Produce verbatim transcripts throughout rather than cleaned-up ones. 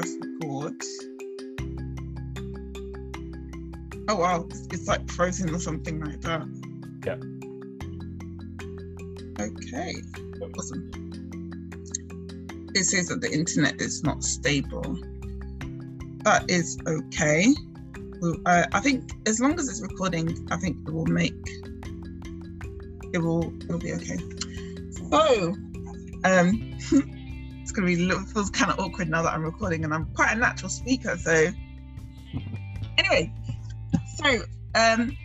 different cohorts. Oh wow, it's like frozen or something like that. Yeah. Okay, awesome. It says that the internet is not stable. That is okay. We'll, uh, I think as long as it's recording, I think it will make, it will it'll be okay. So, um, it's gonna be, it feels kind of awkward now that I'm recording and I'm quite a natural speaker, so. Anyway, so um,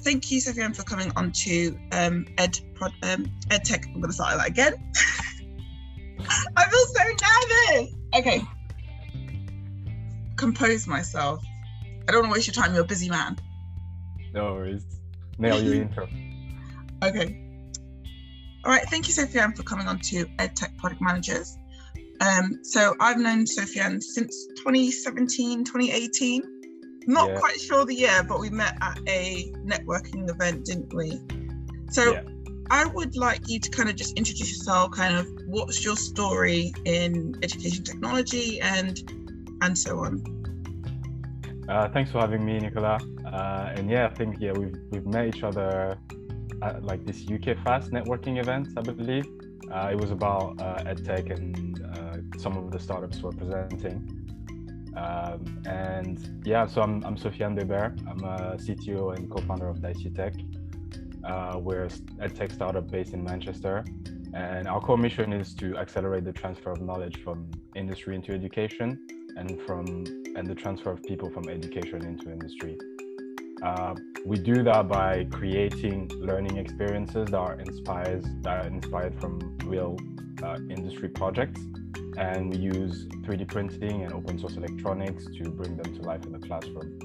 thank you, Sofiane, for coming on to um, Ed Prod, um, EdTech. I'm gonna start that again. I feel so nervous. Okay, compose myself. I don't want to waste your time, you're a busy man. No worries. Nail your intro. Okay. All right, thank you, Sofiane, for coming on to EdTech Product Managers. Um, so I've known Sofiane since twenty seventeen, twenty eighteen. Not yeah. quite sure the year, but we met at a networking event, didn't we? So yeah. I would like you to kind of just introduce yourself, kind of what's your story in education technology and and so on. Uh, thanks for having me, Nicola. Uh, and yeah, I think yeah we've we've met each other at like this U K Fast networking event, I believe. Uh, it was about uh, EdTech and uh, some of the startups were presenting. Um, and yeah, so I'm I'm Sofiane Bébert. I'm a C T O and co-founder of Dicey Tech. Uh, we're a tech startup based in Manchester, and our core mission is to accelerate the transfer of knowledge from industry into education, and from and the transfer of people from education into industry. Uh, we do that by creating learning experiences that are inspired that are inspired from real uh, industry projects. And we use three D printing and open source electronics to bring them to life in the classroom.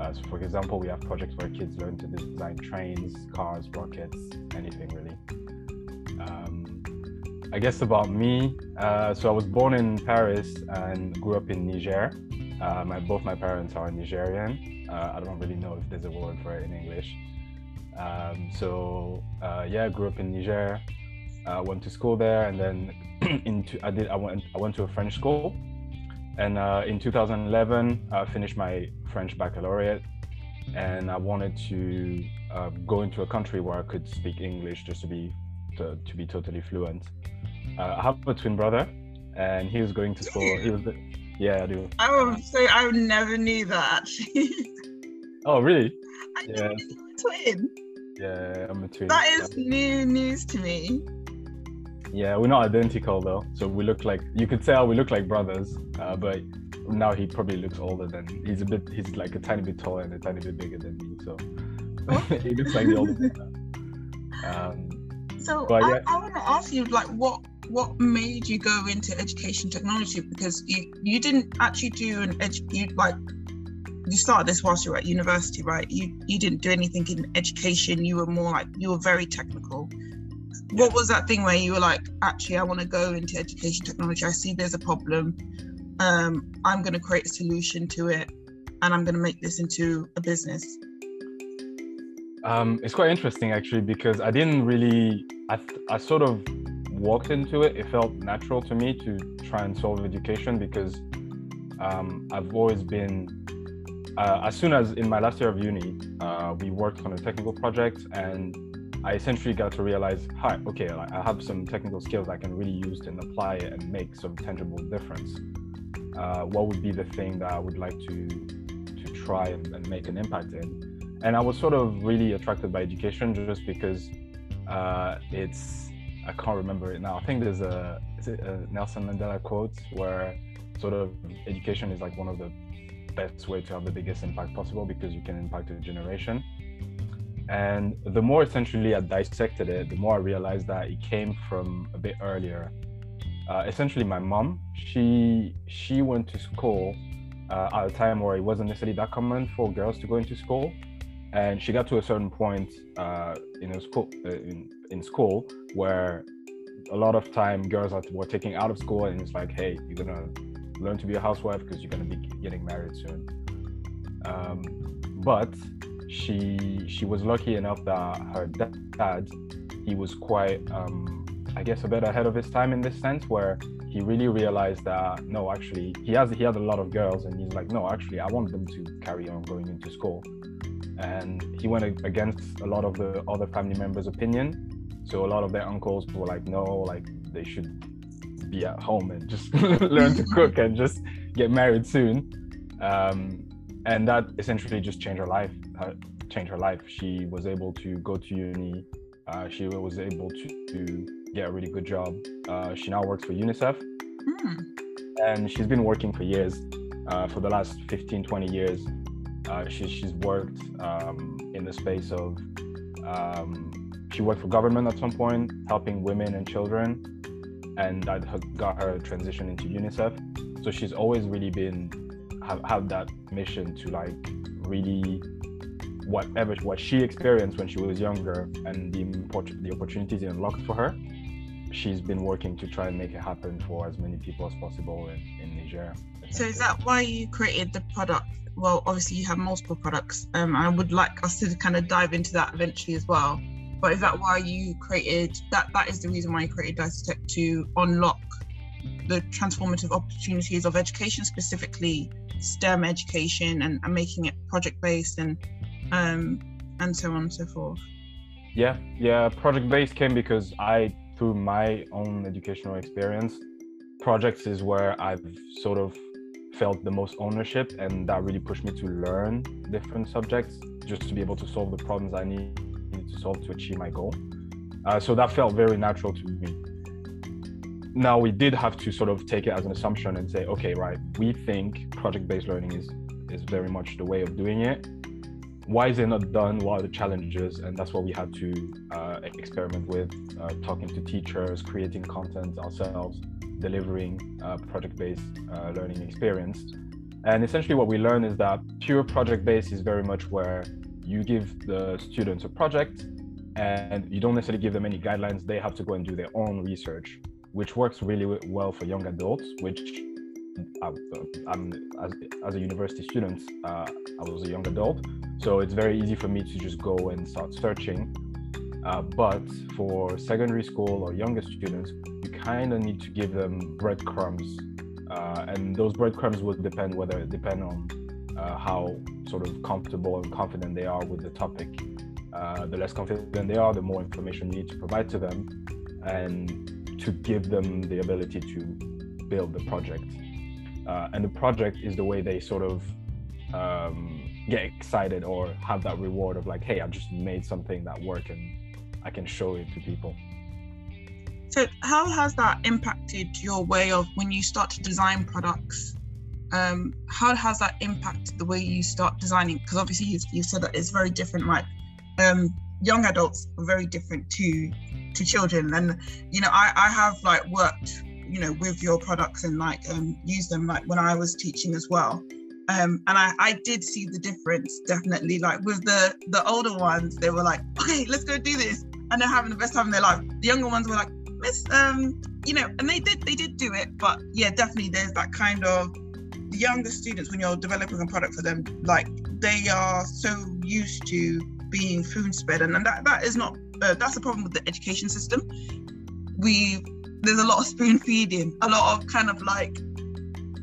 Uh, so for example, we have projects where kids learn to design trains, cars, rockets, anything really. Um, I guess about me, uh, so I was born in Paris and grew up in Niger. Uh, my, both my parents are Nigerian. Uh, I don't really know if there's a word for it in English. Um, so uh, yeah, I grew up in Niger. I uh, went to school there, and then into I did I went I went to a French school, and uh, in two thousand eleven I finished my French baccalaureate, and I wanted to uh, go into a country where I could speak English just to be to, to be totally fluent. Uh, I have a twin brother, and he was going to school. He was the, yeah, I do. I would say I never knew that actually. Oh really? I yeah. never knew you were a twin. Yeah, I'm a twin. That is yeah. new news to me. Yeah, we're not identical though, so we look like, you could tell we look like brothers, uh, but now he probably looks older than, he's a bit, he's like a tiny bit taller and a tiny bit bigger than me, so he looks like the older brother. Um, so I, yeah. I want to ask you, like, what what made you go into education technology, because you, you didn't actually do an edu- you like, you started this whilst you were at university, right? You you didn't do anything in education, you were more like, you were very technical. Yeah. What was that thing where you were like, actually, I want to go into education technology. I see there's a problem. Um, I'm going to create a solution to it, and I'm going to make this into a business. Um, it's quite interesting, actually, because I didn't really, I, I sort of walked into it. It felt natural to me to try and solve education because um, I've always been, uh, as soon as in my last year of uni, uh, we worked on a technical project, and I essentially got to realize, hi, okay, I have some technical skills I can really use and apply it and make some tangible difference. Uh, what would be the thing that I would like to to try and, and make an impact in? And I was sort of really attracted by education just because uh, it's, I can't remember it now. I think there's a, is it a Nelson Mandela quote where sort of education is like one of the best way to have the biggest impact possible because you can impact a generation. And the more essentially I dissected it, the more I realized that it came from a bit earlier. Uh, essentially, my mom, she she went to school uh, at a time where it wasn't necessarily that common for girls to go into school, and she got to a certain point uh, in a school uh, in, in school where a lot of time girls are, were taken out of school, and it's like, hey, you're gonna learn to be a housewife because you're gonna be getting married soon. Um, but she she was lucky enough that her dad, he was quite um I guess, a bit ahead of his time in this sense, where he really realized that, no, actually, he has he had a lot of girls, and he's like, no, actually, I want them to carry on going into school. And he went against a lot of the other family members' opinion. So a lot of their uncles were like, no, like, they should be at home and just learn to cook and just get married soon. Um, and that essentially just changed her life, her, changed her life. She was able to go to uni. Uh, she was able to, to get a really good job. Uh, she now works for UNICEF. Mm. And she's been working for years, uh, for the last fifteen, twenty years. Uh, she, she's worked um, in the space of, um, she worked for government at some point, helping women and children, and that got her transition into UNICEF. So she's always really been, have, have that mission to like really, whatever what she experienced when she was younger and the, the opportunities it unlocked for her, she's been working to try and make it happen for as many people as possible in, in Niger. So is that why you created the product? Well, obviously you have multiple products. Um, I would like us to kind of dive into that eventually as well. But is that why you created, that that is the reason why you created Dicey Tech, to unlock the transformative opportunities of education, specifically STEM education, and, and making it project-based and um, and so on and so forth? Yeah, yeah, project-based came because I, through my own educational experience, projects is where I've sort of felt the most ownership, and that really pushed me to learn different subjects just to be able to solve the problems I need to solve to achieve my goal. Uh, so that felt very natural to me. Now, we did have to sort of take it as an assumption and say, okay, right, we think project-based learning is, is very much the way of doing it. Why is it not done? What are the challenges? And that's what we had to uh, experiment with, uh, talking to teachers, creating content ourselves, delivering uh, project-based uh, learning experience. And essentially what we learned is that pure project-based is very much where you give the students a project and you don't necessarily give them any guidelines. They have to go and do their own research, which works really well for young adults, which I'm, I'm, as, as a university student, uh, I was a young adult. So it's very easy for me to just go and start searching. Uh, but for secondary school or younger students, you kind of need to give them breadcrumbs. Uh, and those breadcrumbs will depend whether it depend on uh, how sort of comfortable and confident they are with the topic. Uh, the less confident they are, the more information you need to provide to them and to give them the ability to build the project. Uh, and the project is the way they sort of um, get excited or have that reward of like, hey, I just made something that worked and I can show it to people. So how has that impacted your way of, when you start to design products, um, how has that impacted the way you start designing? Because obviously you've, you've said that it's very different, like um, young adults are very different to, to children. And, you know, I, I have like worked, you know, with your products and like um, use them like when I was teaching as well. Um, and I, I did see the difference, definitely. Like with the, the older ones, they were like, okay, let's go do this. And they're having the best time in their life. The younger ones were like, miss, um, you know, and they did, they did do it. But yeah, definitely there's that kind of, the younger students, when you're developing a product for them, like they are so used to being spoon fed. And, and that, that is not, uh, that's the problem with the education system. We There's a lot of spoon feeding, a lot of kind of like,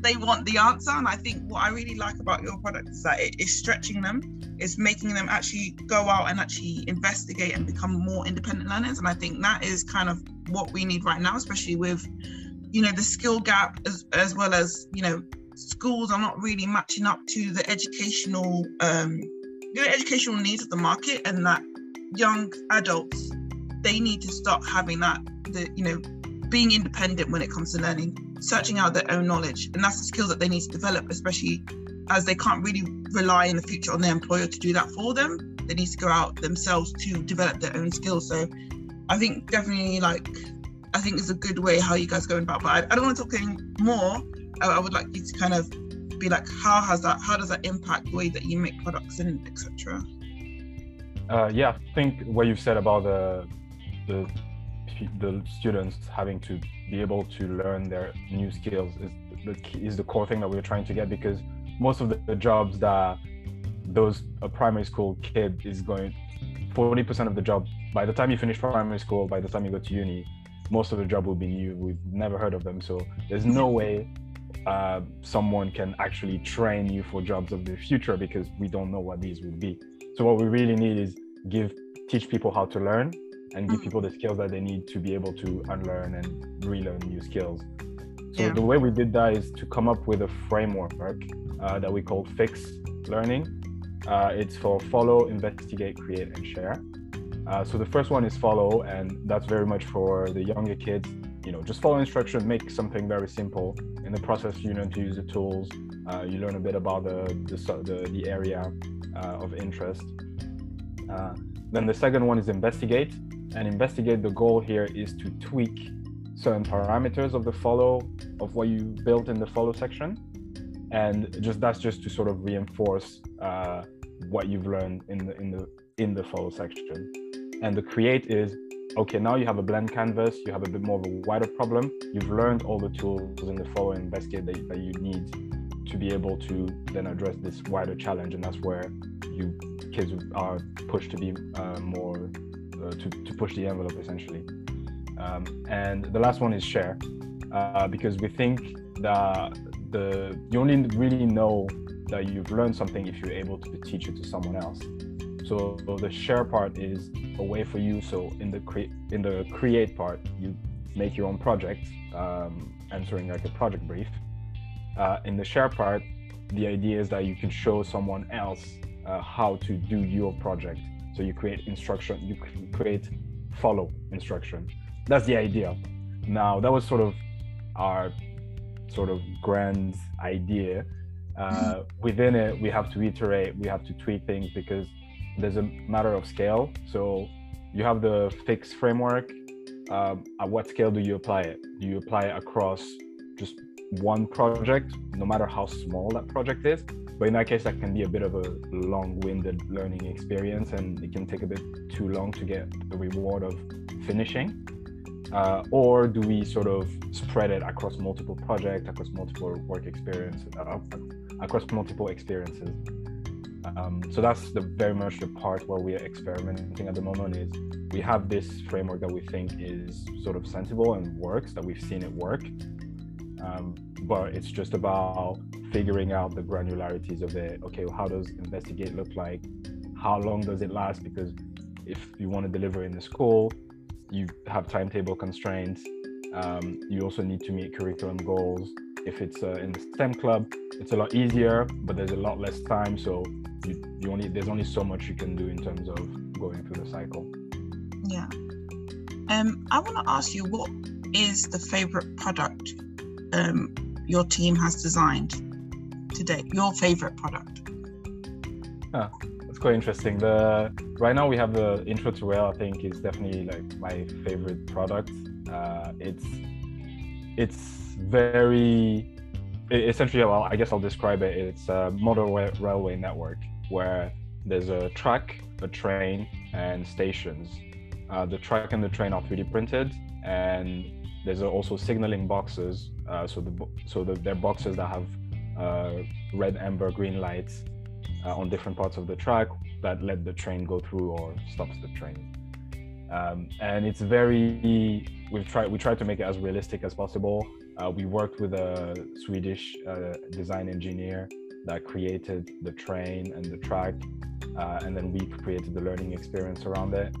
they want the answer. And I think what I really like about your product is that it is stretching them. It's making them actually go out and actually investigate and become more independent learners. And I think that is kind of what we need right now, especially with, you know, the skill gap, as, as well as, you know, schools are not really matching up to the educational, um, you know, educational needs of the market. And that young adults, they need to start having that, the, you know, being independent when it comes to learning, searching out their own knowledge. And that's the skill that they need to develop, especially as they can't really rely in the future on their employer to do that for them. They need to go out themselves to develop their own skills. So I think definitely like, I think it's a good way how you guys are going about, but I, I don't want to talk any more. I, I would like you to kind of be like, how has that, how does that impact the way that you make products and et cetera? Uh, yeah, I think what you've said about the, the, the students having to be able to learn their new skills is the, key, is the core thing that we're trying to get, because most of the, the jobs that those a primary school kid is going, forty percent of the job, by the time you finish primary school, by the time you go to uni, most of the job will be new. We've never heard of them. So there's no way uh, someone can actually train you for jobs of the future, because we don't know what these will be. So what we really need is give teach people how to learn and give people the skills that they need to be able to unlearn and relearn new skills. So yeah. The way we did that is to come up with a framework uh, that we call Fix Learning. Uh, it's for follow, investigate, create, and share. Uh, so the first one is follow, and that's very much for the younger kids. You know, just follow instruction, make something very simple. In the process, you learn to use the tools. Uh, you learn a bit about the the, the, the area uh, of interest. Uh, then the second one is investigate, and investigate. The goal here is to tweak certain parameters of the follow, of what you built in the follow section. And just that's just to sort of reinforce uh, what you've learned in the in the in the follow section. And the create is, okay, now you have a blank canvas, you have a bit more of a wider problem. You've learned all the tools in the follow and investigate that, that you need to be able to then address this wider challenge. And that's where you kids are pushed to be uh, more, uh, to, to push the envelope essentially. Um, and the last one is share, uh, because we think that the you only really know that you've learned something if you're able to teach it to someone else. So the share part is a way for you. So in the cre- in the create part, you make your own project, um, answering like a project brief. Uh, in the share part, the idea is that you can show someone else uh, how to do your project. So you create instruction, you create follow instruction. That's the idea. Now that was sort of our sort of grand idea. Uh, within it, we have to iterate, we have to tweak things because there's a matter of scale. So you have the fixed framework. Um, at what scale do you apply it? Do you apply it across just one project, no matter how small that project is? But in that case, that can be a bit of a long-winded learning experience, and it can take a bit too long to get the reward of finishing. Uh, or do we sort of spread it across multiple projects, across multiple work experiences, uh, across multiple experiences? Um, so that's the very much the part where we are experimenting at the moment. Is we have this framework that we think is sort of sensible and works, that we've seen it work, um, but it's just about figuring out the granularities of it. Okay, well, how does investigate look like? How long does it last? Because if you want to deliver in the school, you have timetable constraints. Um, you also need to meet curriculum goals. If it's uh, in the STEM club, it's a lot easier, but there's a lot less time. So you, you only there's only so much you can do in terms of going through the cycle. Yeah. Um, I want to ask you, what is the favorite product um, your team has designed today? Your favorite product? Huh. That's quite interesting. The right now we have the Intro to Rail. I think is definitely like my favorite product. Uh, it's it's. Very essentially, well, I guess I'll describe it. It's a model railway network where there's a track, a train, and stations. Uh, the track and the train are three D printed, and there's also signaling boxes. Uh, so the so the, they're boxes that have uh, red, amber, green lights uh, on different parts of the track that let the train go through or stops the train. Um, and it's very we've tried we tried to make it as realistic as possible. Uh, we worked with a Swedish uh, design engineer that created the train and the track, uh, and then we created the learning experience around it.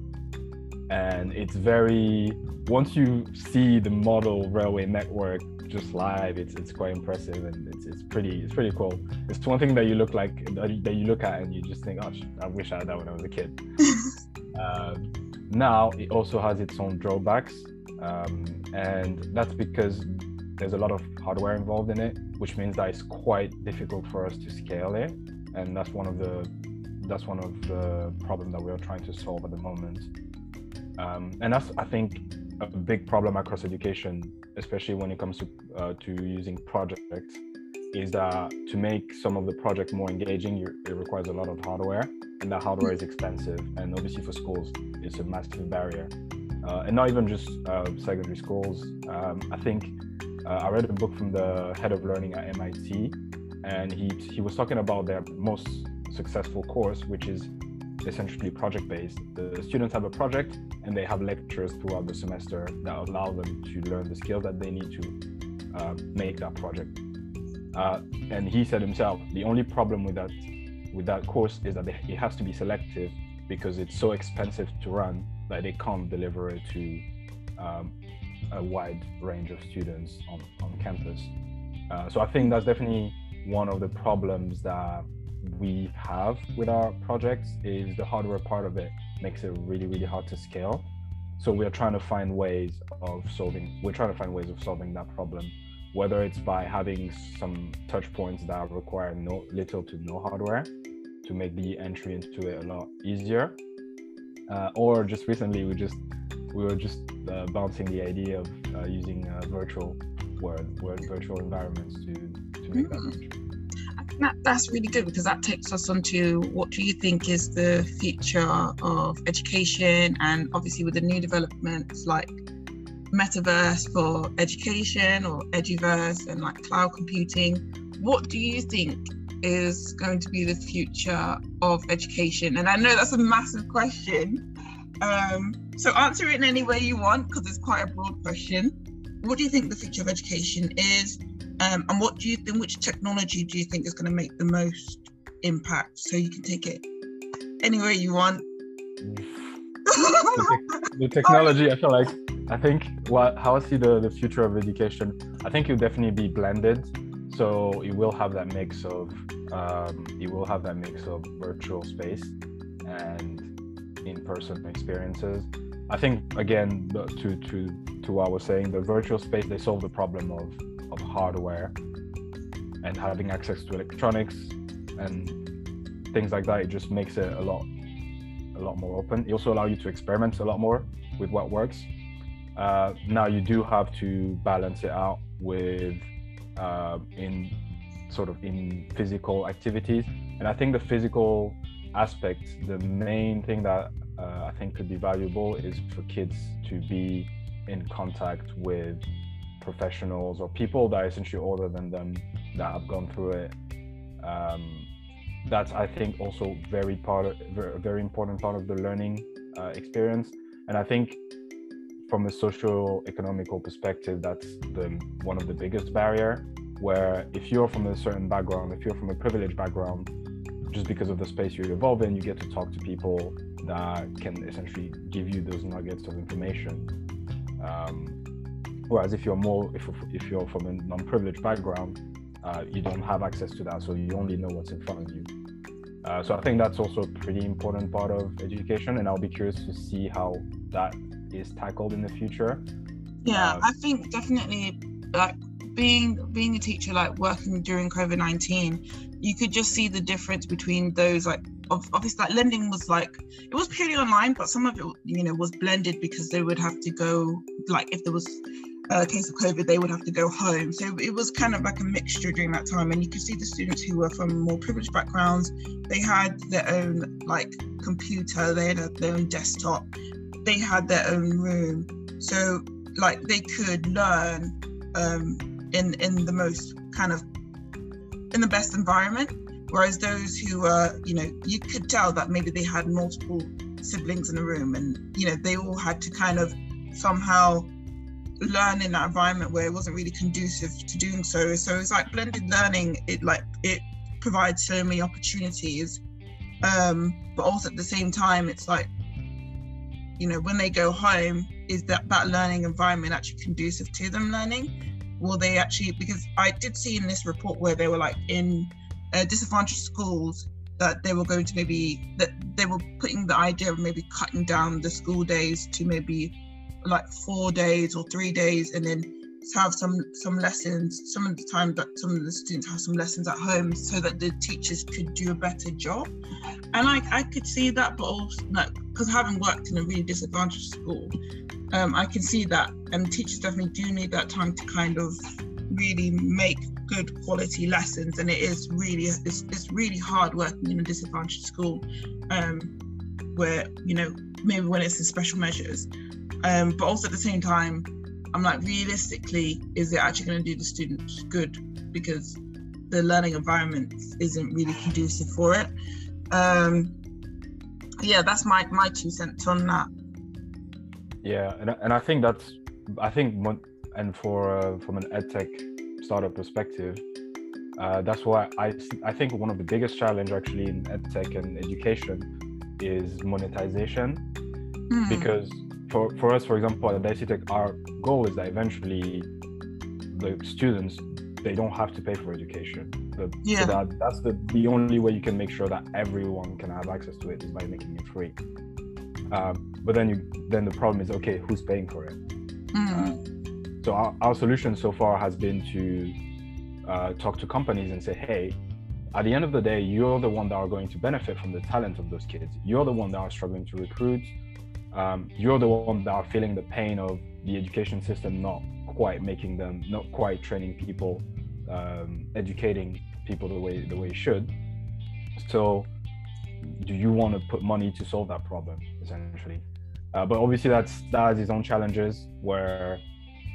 And it's very, once you see the model railway network just live, it's it's quite impressive, and it's it's pretty it's pretty cool. It's one thing that you look like that you look at and you just think, oh, I wish I had that when I was a kid. uh, now it also has its own drawbacks, um, and that's because there's a lot of hardware involved in it, which means that it's quite difficult for us to scale it, and that's one of the that's one of the problems that we are trying to solve at the moment. Um, and that's, I think, a big problem across education, especially when it comes to uh, to using projects, is that to make some of the project more engaging, you, it requires a lot of hardware, and that hardware is expensive, and obviously for schools, it's a massive barrier, uh, and not even just uh, secondary schools. Um, I think. Uh, I read a book from the head of learning at M I T, and he he was talking about their most successful course, which is essentially project-based. The students have a project and they have lectures throughout the semester that allow them to learn the skills that they need to uh, make that project. Uh, and he said himself, the only problem with that with that course is that they, it has to be selective because it's so expensive to run that they can't deliver it to um, a wide range of students on, on campus. Uh, so I think that's definitely one of the problems that we have with our projects is the hardware part of it makes it really, really hard to scale. So we're trying to find ways of solving, we're trying to find ways of solving that problem, whether it's by having some touch points that require no little to no hardware to make the entry into it a lot easier. Uh, or just recently, we just we were just uh, bouncing the idea of uh, using uh, virtual word, word virtual environments to, to make mm-hmm. that entry. That, that's really good, because that takes us on to what do you think is the future of education, and obviously with the new developments like metaverse for education or eduverse and like cloud computing, what do you think is going to be the future of education? And I know that's a massive question, um, so answer it in any way you want because it's quite a broad question. What do you think the future of education is? Um, and what do you think, which technology do you think is going to make the most impact? So you can take it anywhere you want. The, te- the technology, I feel like, I think, what, how I see the, the future of education, I think it will definitely be blended. So it will have that mix of, um, it will have that mix of virtual space and in-person experiences. I think, again, to, to, to what I was saying, the virtual space, they solve the problem of of hardware and having access to electronics and things like that. It just makes it a lot a lot more open. It also allows you to experiment a lot more with what works. Uh, now you do have to balance it out with uh, in sort of in physical activities. And I think the physical aspect, the main thing that uh, I think could be valuable is for kids to be in contact with professionals or people that are essentially older than them that have gone through it. Um, that's, I think, also very part of, very, very important part of the learning uh, experience. And I think from a socio-economical perspective, that's the, one of the biggest barrier, where if you're from a certain background, if you're from a privileged background, just because of the space you evolve in, you get to talk to people that can essentially give you those nuggets of information. Um, Whereas if you're more, if, if you're from a non-privileged background, uh, you don't have access to that, so you only know what's in front of you. Uh, so I think that's also a pretty important part of education, and I'll be curious to see how that is tackled in the future. Yeah, uh, I think definitely, like being being a teacher, like working during COVID nineteen, you could just see the difference between those, like obviously like lending was like, it was purely online, but some of it, you know, was blended because they would have to go, like if there was Uh, case of COVID, they would have to go home. So it was kind of like a mixture during that time, and you could see the students who were from more privileged backgrounds, they had their own like computer, they had their own desktop, they had their own room, so like they could learn um, in in the most kind of in the best environment. Whereas those who were, you know, you could tell that maybe they had multiple siblings in the room, and you know they all had to kind of somehow learn in that environment where it wasn't really conducive to doing so. So it's like blended learning, it like it provides so many opportunities, um but also at the same time it's like, you know, when they go home, is that that learning environment actually conducive to them learning? Will they actually, because I did see in this report where they were like in uh, disadvantaged schools that they were going to maybe, that they were putting the idea of maybe cutting down the school days to maybe like four days or three days, and then have some some lessons some of the time that some of the students have some lessons at home so that the teachers could do a better job. And I, I could see that, but also like, because having worked in a really disadvantaged school, um, I can see that, and teachers definitely do need that time to kind of really make good quality lessons, and it is really it's, it's really hard working in a disadvantaged school, um, where, you know, maybe when it's in special measures. Um, but also at the same time, I'm like, realistically, is it actually going to do the students good? Because the learning environment isn't really conducive for it. Um, yeah, that's my, my two cents on that. Yeah, and and I think that's, I think, and for uh, from an edtech startup perspective, uh, that's why I I think one of the biggest challenge actually in edtech and education is monetization, mm. because for for us, for example, at Dicey Tech, our goal is that eventually the students, they don't have to pay for education. The, yeah. So that, that's the, the only way you can make sure that everyone can have access to it is by making it free. Um, but then you then the problem is, okay, who's paying for it? Mm. Uh, so our, our solution so far has been to uh, talk to companies and say, hey, at the end of the day, you're the one that are going to benefit from the talent of those kids. You're the one that are struggling to recruit. Um, you're the one that are feeling the pain of the education system not quite making them, not quite training people, um, educating people the way the way it should. So do you want to put money to solve that problem, essentially? Uh, but obviously that's, that has its own challenges where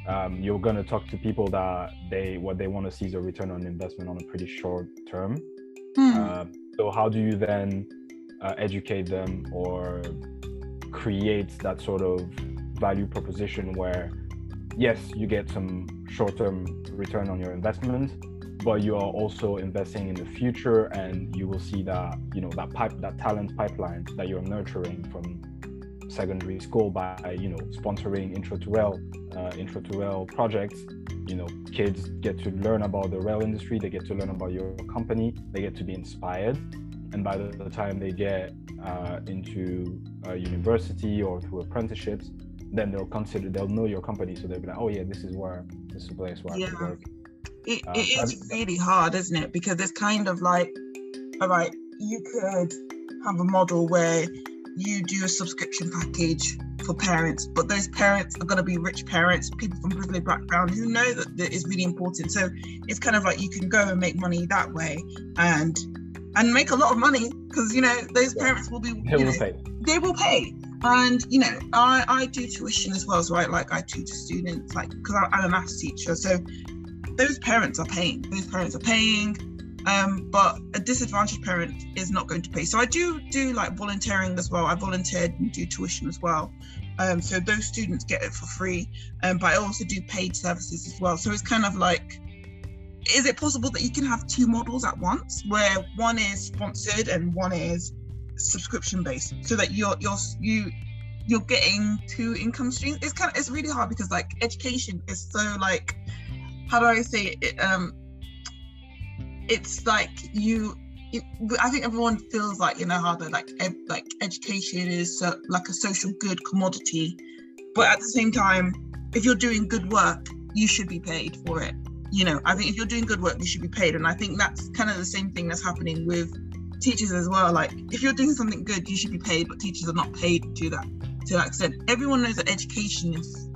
um, you're going to talk to people that they, what they want to see is a return on investment on a pretty short term. Mm. Uh, so how do you then uh, educate them or create that sort of value proposition where, yes, you get some short-term return on your investment, but you are also investing in the future, and you will see that, you know, that pipe, that talent pipeline that you're nurturing from secondary school by, you know, sponsoring Intro to Rail, uh, Intro to Rail projects. You know, kids get to learn about the rail industry, they get to learn about your company, they get to be inspired. And by the time they get uh, into uh, university or through apprenticeships, then they'll consider, they'll know your company. So they'll be like, oh yeah, this is where, this is a place where yeah. I can work. It, uh, it is really hard, isn't it? Because it's kind of like, all right, you could have a model where you do a subscription package for parents, but those parents are going to be rich parents, people from privileged background who know that, that is really important. So it's kind of like you can go and make money that way, and and make a lot of money, because, you know, those yeah. parents will be, they will know, pay. They will pay. And, you know, I, I do tuition as well, so I, like, I tutor students, like, because I'm a maths teacher, so those parents are paying, those parents are paying, um, but a disadvantaged parent is not going to pay. So I do do like volunteering as well. I volunteered and do tuition as well. Um, so those students get it for free, um, but I also do paid services as well. So it's kind of like, is it possible that you can have two models at once, where one is sponsored and one is subscription based, so that you're you're you you're getting two income streams? It's kind of, it's really hard, because like education is so, like, how do I say it? Um, it's like you, it, I think everyone feels like, you know, how they like, ed, like education is uh, like a social good commodity. But at the same time, if you're doing good work, you should be paid for it. You know, I think if you're doing good work, you should be paid. And I think that's kind of the same thing that's happening with teachers as well. Like, if you're doing something good, you should be paid, but teachers are not paid to that, to that extent. Everyone knows that education is,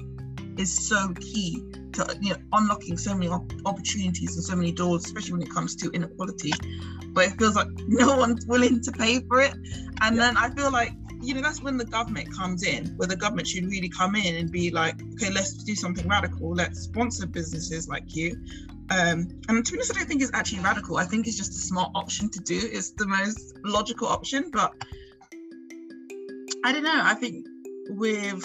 is so key to, you know, unlocking so many op- opportunities and so many doors, especially when it comes to inequality, but it feels like no one's willing to pay for it. And yeah. then I feel like, you know, that's when the government comes in, where the government should really come in and be like, okay, let's do something radical, let's sponsor businesses like you. Um, and to be honest, I don't think it's actually radical. I think it's just a smart option to do. It's the most logical option, but I don't know. I think with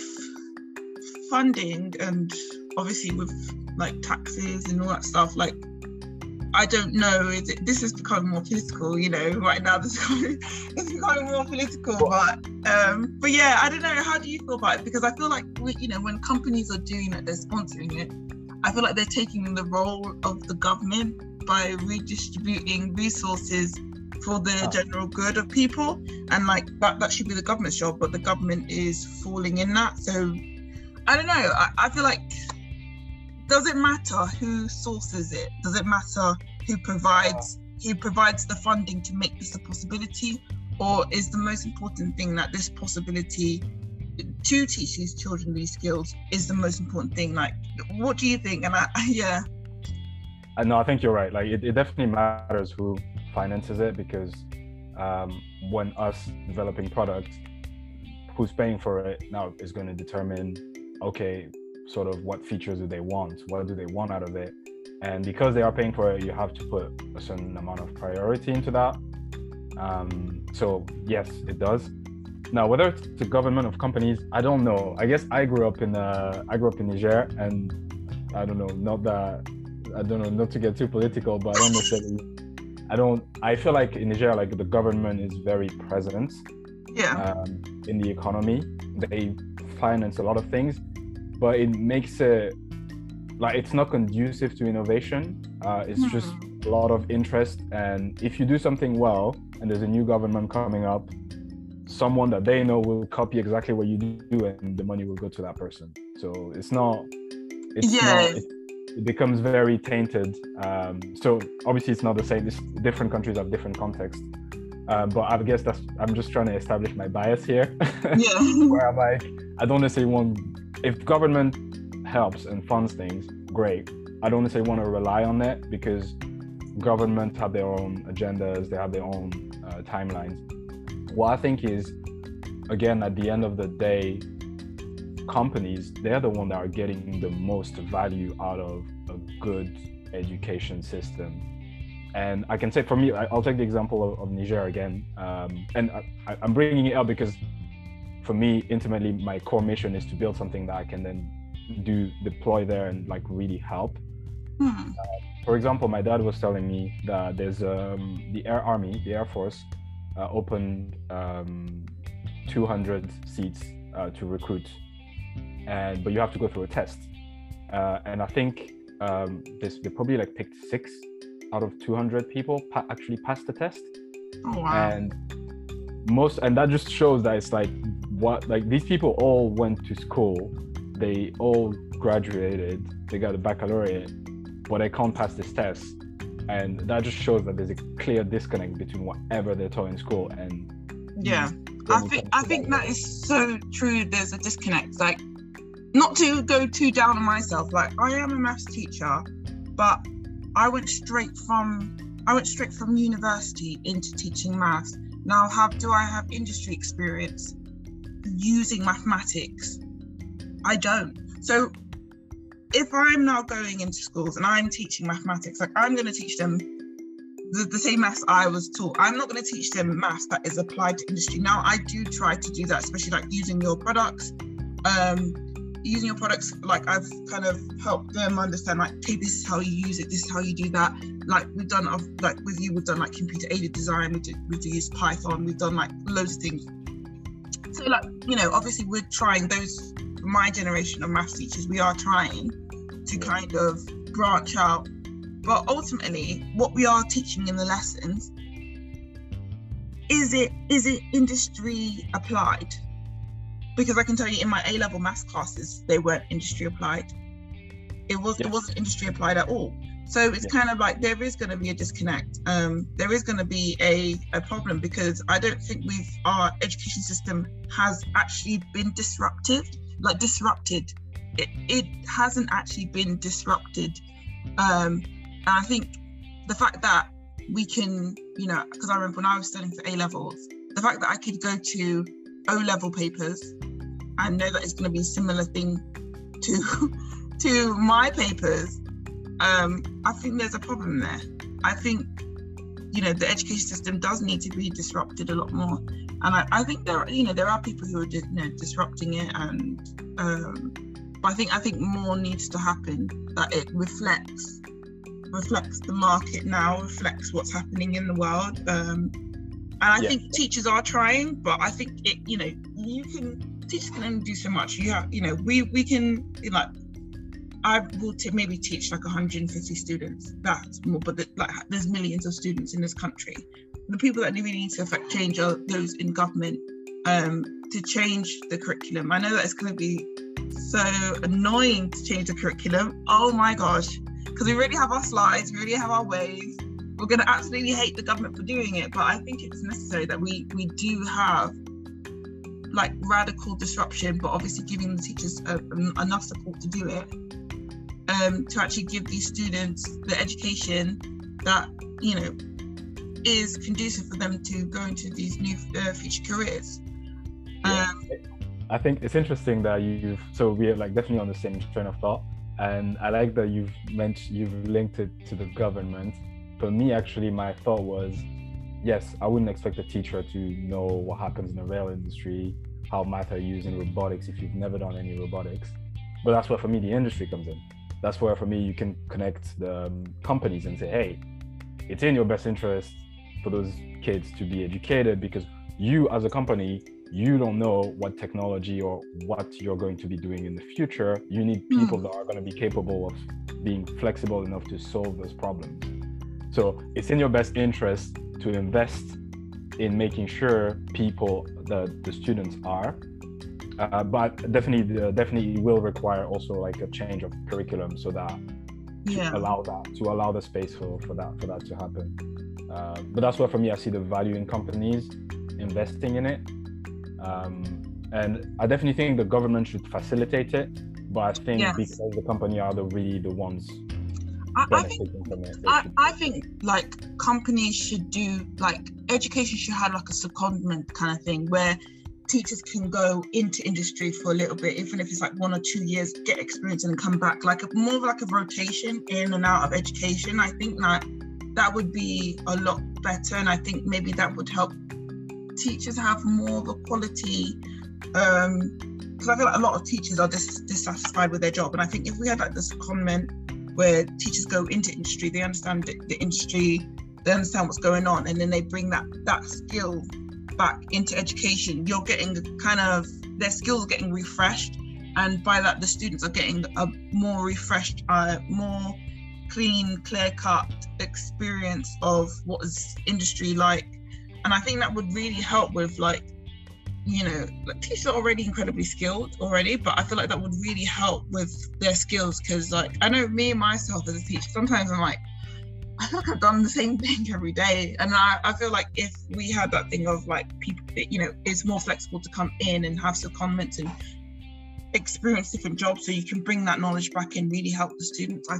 funding and obviously with like taxes and all that stuff, like, I don't know, is it, this is becoming more political, you know, right now this is becoming more political, but um but yeah, I don't know, how do you feel about it? Because I feel like we, you know, when companies are doing it, they're sponsoring it, I feel like they're taking the role of the government by redistributing resources for the oh. general good of people, and like that that should be the government's job, but the government is falling in that. So I don't know, I, I feel like, does it matter who sources it? Does it matter who provides who provides the funding to make this a possibility? Or is the most important thing that this possibility to teach these children these skills is the most important thing? Like, what do you think? And I, yeah. Uh, no, I think you're right. Like, it, it definitely matters who finances it, because um, when us developing products, who's paying for it now is going to determine, okay, sort of what features do they want, what do they want out of it. And because they are paying for it, you have to put a certain amount of priority into that. Um, so yes, it does. Now, whether it's the government of companies, I don't know. I guess I grew up in uh, I grew up in Niger, and I don't know. Not that I don't know. Not to get too political, but I don't necessarily. I don't. I feel like in Niger, like the government is very present. Yeah. Um, in the economy, they finance a lot of things, but it makes it like it's not conducive to innovation. Uh, it's no. just a lot of interest, and if you do something well, and there's a new government coming up, someone that they know will copy exactly what you do, and the money will go to that person. So it's not, it's yeah. not it, it becomes very tainted. Um, so obviously it's not the same. It's, different countries have different contexts. Uh, but I guess that's, I'm just trying to establish my bias here. Yeah. Where I'm like, I don't necessarily want, if government helps and funds things, great. I don't necessarily want to rely on that because government have their own agendas, they have their own uh, timelines. What I think is, again, at the end of the day, companies, they're the ones that are getting the most value out of a good education system. And I can say for me, I'll take the example of, of Niger again. Um, and I, I'm bringing it up because for me, intimately, my core mission is to build something that I can then do, deploy there and like really help. Mm-hmm. Uh, for example, my dad was telling me that there's um, the Air Army, the Air Force, Uh, opened um, two hundred seats uh, to recruit, and but you have to go through a test. Uh, and I think um, this, they probably like picked six out of two hundred people pa- actually passed the test. Oh, wow. And most, and that just shows that it's like what like these people all went to school, they all graduated, they got a baccalaureate, but they can't pass this test. And that just shows that there's a clear disconnect between whatever they're taught in school and yeah I think I think that is so true. There's a disconnect, like not to go too down on myself, like I am a maths teacher, but I went straight from I went straight from university into teaching maths. Now how do I have industry experience using mathematics? I don't. So if I'm now going into schools and I'm teaching mathematics, like I'm going to teach them the, the same maths I was taught. I'm not going to teach them maths that is applied to industry. Now I do try to do that, especially like using your products, um, using your products, like I've kind of helped them understand like, hey, this is how you use it, this is how you do that. Like we've done, like with you, we've done like computer aided design, we do, we do use Python, we've done like loads of things. So like, you know, obviously we're trying those, my generation of maths teachers, we are trying to kind of branch out, but ultimately what we are teaching in the lessons, is it is it industry applied? Because I can tell you in my A-level maths classes, they weren't industry applied. It, was, yes. it wasn't industry applied at all. So it's yes. kind of like there is going to be a disconnect. Um, there is going to be a, a problem because I don't think we've our education system has actually been disruptive. like disrupted it, it hasn't actually been disrupted um and I think the fact that we can, you know, because I remember when I was studying for A-levels, the fact that I could go to O level papers and know that it's going to be a similar thing to to my papers, um I think there's a problem there. I think, you know, the education system does need to be disrupted a lot more. And I, I think there, are, you know, there are people who are, you know, disrupting it, and um, but I think I think more needs to happen. That it reflects reflects the market now, reflects what's happening in the world. Um, and I yeah. think teachers are trying, but I think it, you know, you can teachers can only do so much. You have, you know, we we can you know, like I will t- maybe teach like one hundred fifty students. That's more, but the, like there's millions of students in this country. The people that really need to affect change are those in government, um, to change the curriculum. I know that it's going to be so annoying to change the curriculum. Oh my gosh, because we already have our slides, we already have our ways. We're going to absolutely hate the government for doing it, but I think it's necessary that we we do have like radical disruption, but obviously giving the teachers uh, enough support to do it, um, to actually give these students the education that, you know, is conducive for them to go into these new uh, future careers. Um, yeah. I think it's interesting that you've so we are like definitely on the same train of thought, and I like that you've mentioned you've linked it to the government. For me, actually, my thought was yes, I wouldn't expect a teacher to know what happens in the rail industry, how math are used in robotics if you've never done any robotics. But that's where, for me, the industry comes in. That's where, for me, you can connect the um, companies and say, hey, it's in your best interest for those kids to be educated, because you as a company, you don't know what technology or what you're going to be doing in the future. You need people that are going to be capable of being flexible enough to solve those problems. So it's in your best interest to invest in making sure people, the, the students are, uh, but definitely uh, definitely will require also like a change of curriculum so that yeah. to allow that, to allow the space for, for that, for that to happen. Uh, but that's where, for me, I see the value in companies investing in it. Um, and I definitely think the government should facilitate it, but I think yes. because the company are the really the ones I, I think from it, I, I think like companies should do, like, education should have like a secondment kind of thing where teachers can go into industry for a little bit, even if it's like one or two years, get experience and come back, like more of like a rotation in and out of education. I think that that would be a lot better, and I think maybe that would help teachers have more of a quality, um because I feel like a lot of teachers are dis- dissatisfied with their job, and I think if we had like this comment where teachers go into industry, they understand the, the industry, they understand what's going on, and then they bring that that skill back into education, you're getting kind of their skills getting refreshed, and by that the students are getting a more refreshed, uh more clean, clear-cut experience of what is industry like. And I think that would really help with, like, you know, like teachers are already incredibly skilled already, but I feel like that would really help with their skills, because, like, I know me myself as a teacher, sometimes I'm like, I feel like I've done the same thing every day. And I, I feel like if we had that thing of, like, people, you know, it's more flexible to come in and have some comments and experience different jobs so you can bring that knowledge back and really help the students. I,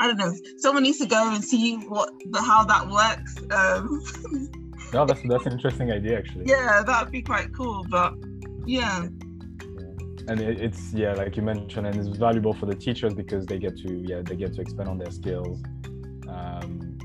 I don't know. Someone needs to go and see what the, how that works. Um, No, that's that's an interesting idea, actually. Yeah, that'd be quite cool, but yeah. And it, it's yeah, like you mentioned, and it's valuable for the teachers because they get to yeah they get to expand on their skills. Um,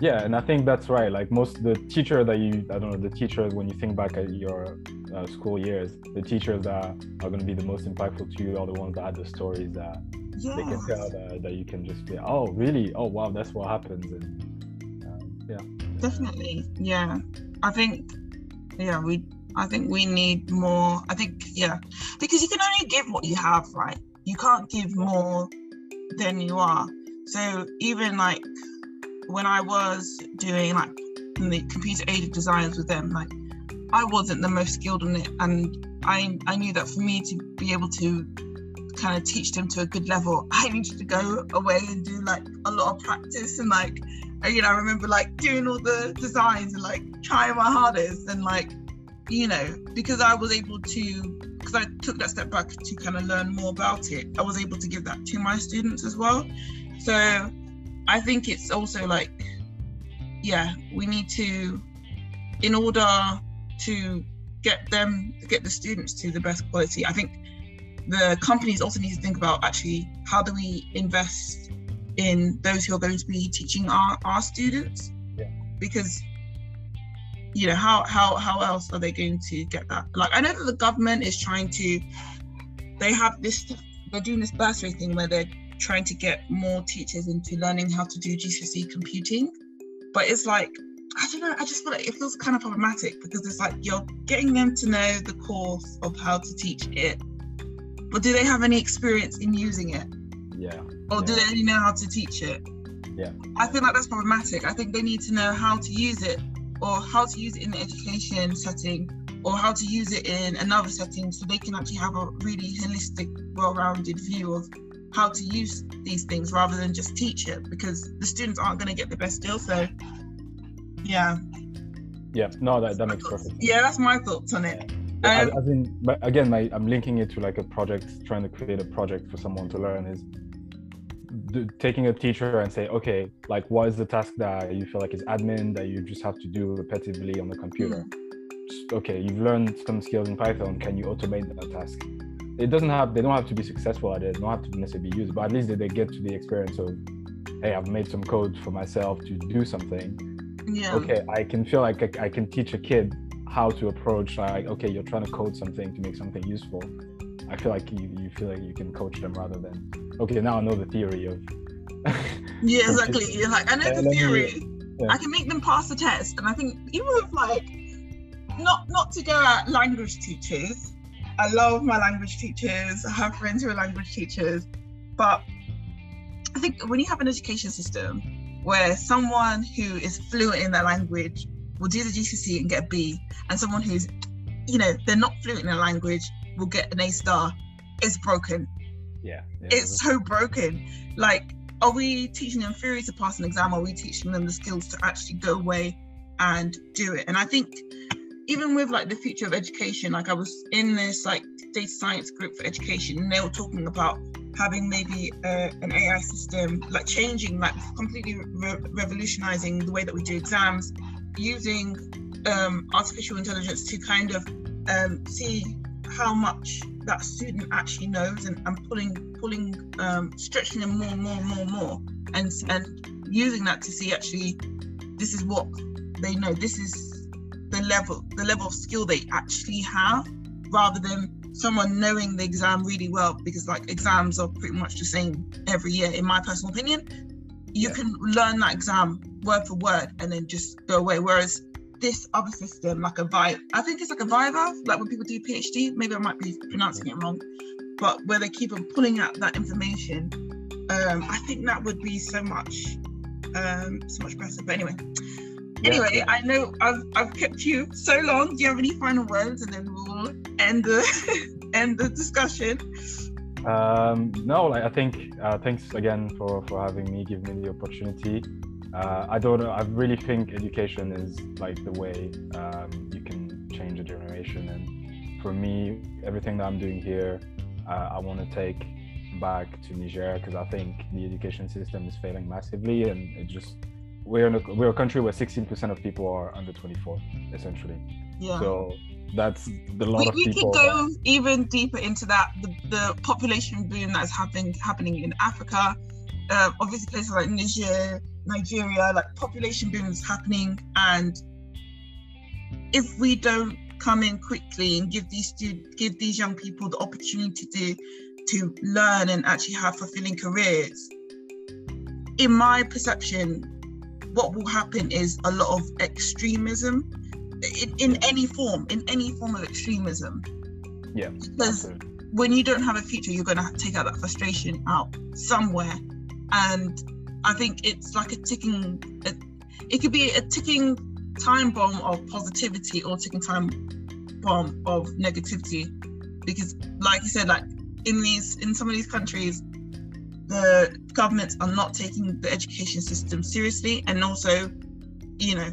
yeah, and I think that's right. Like most the teacher that you I don't know the teachers when you think back at your uh, school years, the teachers that are, are going to be the most impactful to you are the ones that had the stories that yes. they can tell that, that you can just be oh really oh wow that's what happens and um, yeah. Definitely, yeah. I think, yeah, we. I think we need more. I think, yeah, because you can only give what you have, right? You can't give more than you are. So even like when I was doing like the computer-aided designs with them, like I wasn't the most skilled in it, and I I knew that for me to be able to kind of teach them to a good level, I needed to go away and do like a lot of practice and like. You know, I remember like doing all the designs and like trying my hardest and like, you know, because I was able to, because I took that step back to kind of learn more about it, I was able to give that to my students as well. So I think it's also like, yeah, we need to, in order to get them, get the students to the best quality, I think the companies also need to think about actually, how do we invest in those who are going to be teaching our, our students, yeah. because you know how how how else are they going to get that? Like I know that the government is trying to, they have this, they're doing this bursary thing where they're trying to get more teachers into learning how to do G C S E computing, but it's like I don't know. I just feel like it feels kind of problematic because it's like you're getting them to know the course of how to teach it, but do they have any experience in using it? Yeah. Or yeah. do they only know how to teach it? Yeah. I feel like that's problematic. I think they need to know how to use it, or how to use it in the education setting, or how to use it in another setting, so they can actually have a really holistic, well-rounded view of how to use these things rather than just teach it, because the students aren't going to get the best deal. So, yeah. Yeah. No, that, that makes perfect sense. Yeah, that's my thoughts on it. Yeah. Um, I, I think, but again, I, I'm linking it to like a project, trying to create a project for someone to learn is. Taking a teacher and say, okay, like what is the task that you feel like is admin that you just have to do repetitively on the computer? Mm. Okay, you've learned some skills in Python. Can you automate that task? It doesn't have, they don't have to be successful at it. They don't have to necessarily be used, but at least they, they get to the experience of, hey, I've made some code for myself to do something. yeah. okay, I can feel like I, I can teach a kid how to approach, like, okay, you're trying to code something to make something useful. I feel like you, you feel like you can coach them rather than, okay, now I know the theory of. Yeah, exactly. Yeah, like, I know the theory. Yeah. I can make them pass the test. And I think even with, like, not not to go at language teachers, I love my language teachers. I have friends who are language teachers. But I think when you have an education system where someone who is fluent in their language will do the G C S E and get a B, and someone who's, you know, they're not fluent in their language will get an A star, it's broken. Yeah. yeah. It's so broken. Like, are we teaching them theory to pass an exam? Are we teaching them the skills to actually go away and do it? And I think even with like the future of education, like I was in this like data science group for education, and they were talking about having maybe uh, an A I system, like changing, like completely re- revolutionizing the way that we do exams, using um, artificial intelligence to kind of um, see how much that student actually knows, and, and pulling, pulling, um, stretching them more, more, more, more, and and using that to see actually this is what they know. This is the level, the level of skill they actually have, rather than someone knowing the exam really well, because like exams are pretty much the same every year. In my personal opinion, you yeah. can learn that exam word for word and then just go away. Whereas this other system, like a vibe, I think it's like a Viva, like when people do PhD, maybe I might be pronouncing it wrong, but where they keep on pulling out that information, um, I think that would be so much, um, so much better. But anyway, yeah. anyway, I know I've I've kept you so long. Do you have any final words, and then we'll end the end the discussion? Um, no, like I think uh, thanks again for for having me, giving me the opportunity. Uh, I don't know, I really think education is like the way um, you can change a generation. And for me, everything that I'm doing here, uh, I want to take back to Niger, because I think the education system is failing massively. And it just, we're, in a, we're a country where sixteen percent of people are under twenty-four, essentially. Yeah. So that's the lot we, of we people. We could go that... even deeper into that, the, the population boom that's happening, happening in Africa. Uh, obviously places like Niger, Nigeria, like population booms happening, and if we don't come in quickly and give these students, give these young people the opportunity to to learn and actually have fulfilling careers, in my perception, what will happen is a lot of extremism in, in any form, in any form of extremism. Yeah. Because absolutely. When you don't have a future, you're going to have to take out that frustration out somewhere. And I think it's like a ticking, it could be a ticking time bomb of positivity or ticking time bomb of negativity, because like you said, like in these, in some of these countries, the governments are not taking the education system seriously. And also, you know,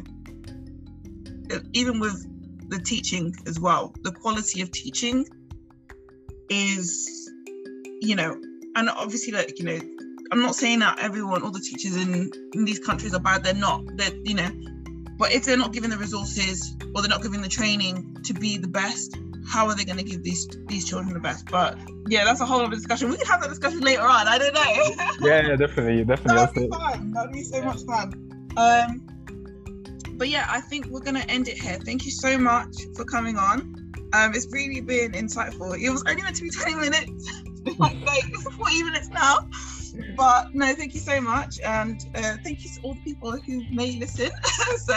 even with the teaching as well, the quality of teaching is, you know, and obviously like, you know, I'm not saying that everyone, all the teachers in, in these countries are bad, they're not, they're, you know, but if they're not given the resources or they're not given the training to be the best, how are they going to give these these children the best? But yeah, that's a whole other discussion. We can have that discussion later on, I don't know. Yeah, yeah, definitely, definitely. That would be fun, that would be so yeah. much fun. Um, but yeah, I think we're going to end it here. Thank you so much for coming on. Um, it's really been insightful. It was only meant to be twenty minutes, like, like forty minutes now. But no, thank you so much, and uh, thank you to all the people who may listen. So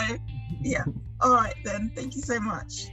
yeah, all right then, thank you so much.